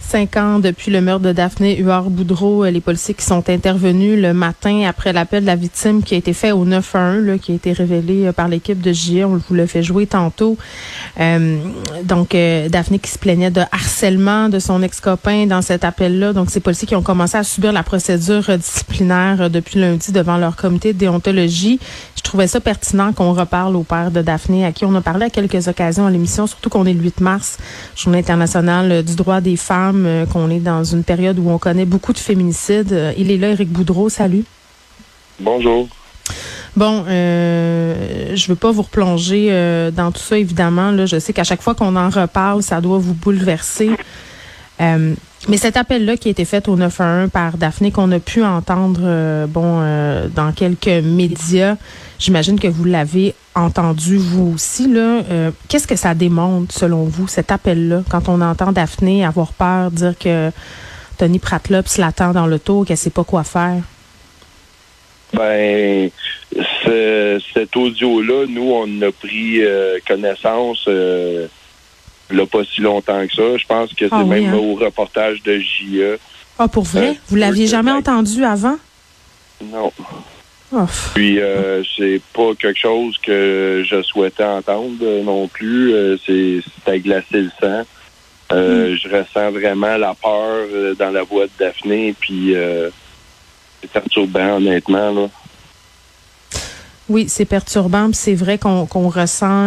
5 ans depuis le meurtre de Daphné Huard-Boudreau, les policiers qui sont intervenus le matin après l'appel de la victime qui a été fait au 911, là, qui a été révélé par l'équipe de JE, on vous l'a fait jouer tantôt. Donc, Daphné qui se plaignait de harcèlement de son ex-copain dans cet appel-là. Donc, ces policiers qui ont commencé à subir la procédure disciplinaire depuis lundi devant leur comité de déontologie. Je trouvais ça pertinent qu'on reparle au père de Daphné, à qui on a parlé à quelques occasions à l'émission, surtout qu'on est le 8 mars, Journée internationale du droit des femmes, qu'on est dans une période où on connaît beaucoup de féminicides. Il est là, Éric Boudreau. Salut. Bonjour. Bon, je veux pas vous replonger dans tout ça, évidemment. Là, je sais qu'à chaque fois qu'on en reparle, ça doit vous bouleverser. Mais cet appel-là qui a été fait au 911 par Daphné, qu'on a pu entendre dans quelques médias, j'imagine que vous l'avez entendu vous aussi, là. Qu'est-ce que ça démontre, selon vous, cet appel-là, quand on entend Daphné avoir peur, dire que Tony Pratlop se l'attend dans l'auto, qu'elle sait pas quoi faire? Ben, cet audio-là, nous, on a pris connaissance... Là, pas si longtemps que ça. Je pense que c'est même au reportage de JE. Ah, pour vrai? Vous l'aviez jamais entendu avant? Non. Oh. Puis, c'est pas quelque chose que je souhaitais entendre non plus. C'est à glacer le sang. Je ressens vraiment la peur dans la voix de Daphné. Puis, c'est perturbant, honnêtement, là. Oui, c'est perturbant, puis c'est vrai qu'on ressent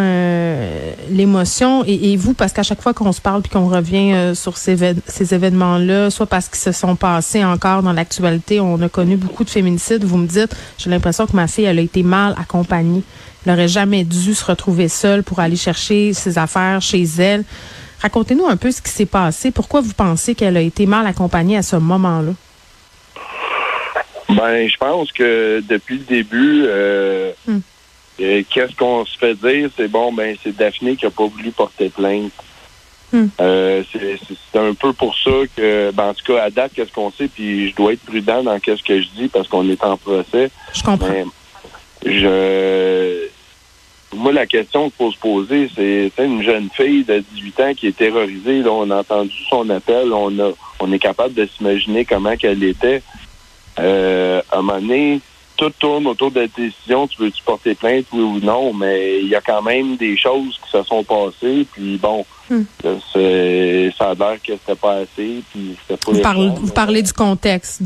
l'émotion. Et vous, parce qu'à chaque fois qu'on se parle puis qu'on revient sur ces événements-là, soit parce qu'ils se sont passés encore dans l'actualité, on a connu beaucoup de féminicides, vous me dites, j'ai l'impression que ma fille, elle a été mal accompagnée. Elle n'aurait jamais dû se retrouver seule pour aller chercher ses affaires chez elle. Racontez-nous un peu ce qui s'est passé. Pourquoi vous pensez qu'elle a été mal accompagnée à ce moment-là? Ben, je pense que depuis le début, qu'est-ce qu'on se fait dire? C'est bon, ben, c'est Daphné qui a pas voulu porter plainte. C'est un peu pour ça que, ben, en tout cas, à date, qu'est-ce qu'on sait? Puis je dois être prudent dans qu'est-ce que je dis parce qu'on est en procès. Je comprends. Ben, moi, la question qu'il faut se poser, c'est une jeune fille de 18 ans qui est terrorisée. Là, on a entendu son appel. On est capable de s'imaginer comment qu'elle était. À un moment donné, tout tourne autour de la décision, tu veux-tu porter plainte, oui ou non, mais il y a quand même des choses qui se sont passées, puis bon, là, ça a l'air que c'était pas assez, puis c'était pas... Vous parlez du contexte,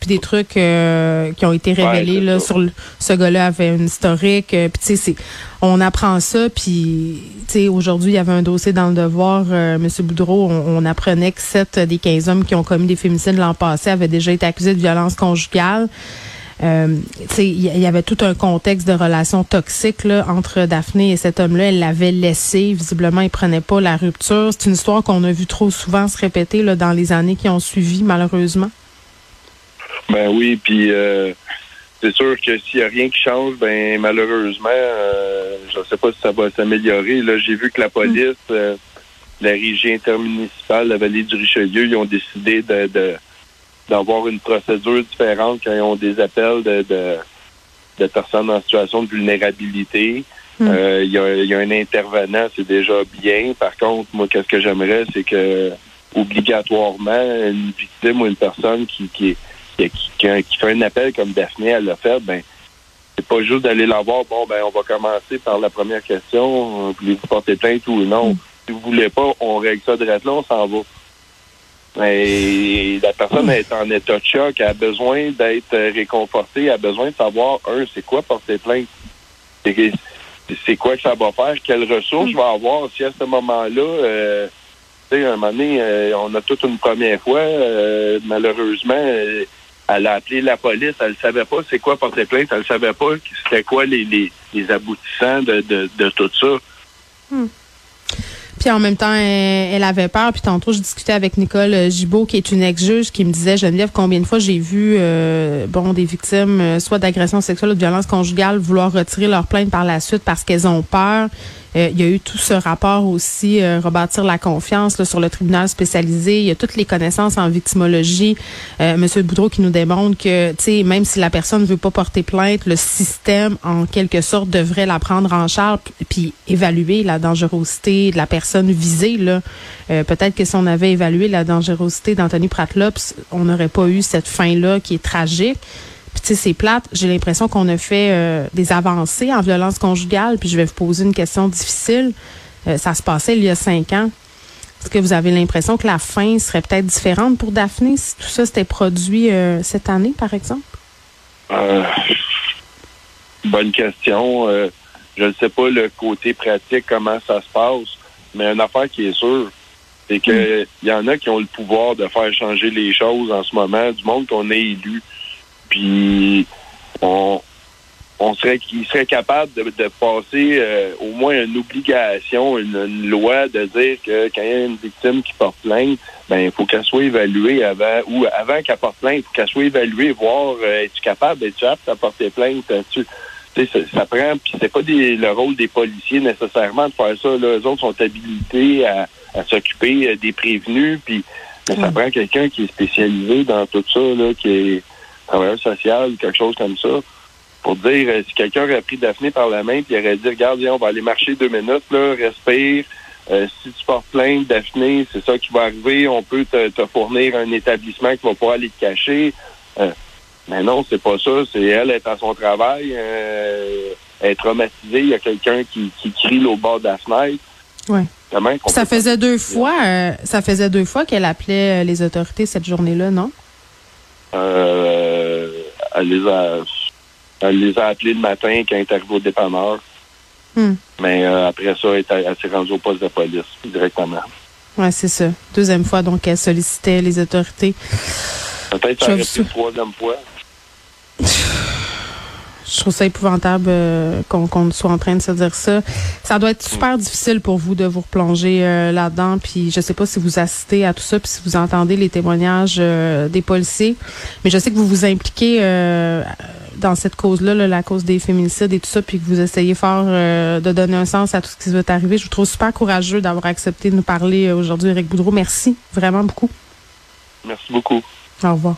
puis des trucs qui ont été révélés, là, ça. Ce gars-là avait une historique, puis tu sais, on apprend ça, puis tu sais, aujourd'hui, il y avait un dossier dans Le Devoir, M. Boudreau, on apprenait que 7 des 15 hommes qui ont commis des féminicides l'an passé avaient déjà été accusés de violence conjugale. Il y avait tout un contexte de relation toxique là, entre Daphné et cet homme-là. Elle l'avait laissé. Visiblement, il prenait pas la rupture. C'est une histoire qu'on a vu trop souvent se répéter là, dans les années qui ont suivi, malheureusement. Ben oui, puis c'est sûr que s'il n'y a rien qui change, ben malheureusement, je ne sais pas si ça va s'améliorer. Là, j'ai vu que la police, la régie intermunicipale, la vallée du Richelieu, ils ont décidé d'avoir une procédure différente quand ils ont des appels de personnes en situation de vulnérabilité. Il y a un intervenant, c'est déjà bien. Par contre, moi, qu'est-ce que j'aimerais, c'est que obligatoirement, une victime ou une personne qui fait un appel comme Daphné, elle l'a fait, ben c'est pas juste d'aller la voir. Bon, ben on va commencer par la première question. Voulez-vous porter plainte ou non? Si vous voulez pas, on règle ça de là, on s'en va. Et la personne est en état de choc, elle a besoin d'être réconfortée, elle a besoin de savoir, c'est quoi porter plainte? C'est quoi que ça va faire? Quelles ressources je vais avoir si à ce moment-là, tu sais, à un moment donné, on a toute une première fois, malheureusement, elle a appelé la police, elle ne savait pas c'est quoi porter plainte, elle ne savait pas c'était quoi les aboutissants de tout ça. Puis en même temps, elle avait peur. Puis tantôt, je discutais avec Nicole Gibaud, qui est une ex-juge, qui me disait, Geneviève, combien de fois j'ai vu des victimes, soit d'agressions sexuelles ou de violences conjugales, vouloir retirer leur plainte par la suite parce qu'elles ont peur. Il y a eu tout ce rapport aussi, rebâtir la confiance là, sur le tribunal spécialisé. Il y a toutes les connaissances en victimologie. Monsieur Boudreau qui nous démontre que, tu sais, même si la personne ne veut pas porter plainte, le système, en quelque sorte, devrait la prendre en charge puis évaluer la dangerosité de la personne visée. Là. Peut-être que si on avait évalué la dangerosité d'Anthony Pratlop, on n'aurait pas eu cette fin-là qui est tragique. Puis tu sais, c'est plate. J'ai l'impression qu'on a fait des avancées en violence conjugale. Puis je vais vous poser une question difficile. Ça se passait il y a 5 ans. Est-ce que vous avez l'impression que la fin serait peut-être différente pour Daphné si tout ça s'était produit cette année, par exemple? Bonne question. Je ne sais pas le côté pratique, comment ça se passe. Mais une affaire qui est sûre, c'est qu'il y en a qui ont le pouvoir de faire changer les choses en ce moment, du monde qu'on a élu. Puis, il serait capable de passer au moins une obligation, une loi de dire que quand il y a une victime qui porte plainte, ben il faut qu'elle soit évaluée avant qu'elle porte plainte, il faut qu'elle soit évaluée, voir es-tu capable, es-tu apte à porter plainte, ça prend, puis c'est pas le rôle des policiers nécessairement de faire ça. Là, eux autres sont habilités à s'occuper des prévenus, puis ça prend quelqu'un qui est spécialisé dans tout ça, là, qui est travailleur social, quelque chose comme ça, pour dire, si quelqu'un aurait pris Daphné par la main, puis il aurait dit, regarde, viens, on va aller marcher 2 minutes, là, respire, si tu portes plainte, Daphné, c'est ça qui va arriver, on peut te fournir un établissement qui va pouvoir aller te cacher. Mais non, c'est pas ça, elle est à son travail, elle est traumatisée, il y a quelqu'un qui crie là, au bord de la fenêtre. Ouais. Ça faisait deux fois qu'elle appelait les autorités cette journée-là, non? Elle les a appelés le matin quand elle est arrivée au dépanneur. Mais après ça, elle s'est rendue au poste de police directement. Oui, c'est ça. 2e fois, donc, elle sollicitait les autorités. Peut-être qu'elle aurait pris 3e fois. Je trouve ça épouvantable qu'on soit en train de se dire ça. Ça doit être super difficile pour vous de vous replonger là-dedans. Puis je sais pas si vous assistez à tout ça, puis si vous entendez les témoignages des policiers. Mais je sais que vous vous impliquez dans cette cause-là, là, la cause des féminicides et tout ça, puis que vous essayez fort de donner un sens à tout ce qui vous est arrivé. Je vous trouve super courageux d'avoir accepté de nous parler aujourd'hui, Éric Boudreau. Merci vraiment beaucoup. Merci beaucoup. Au revoir.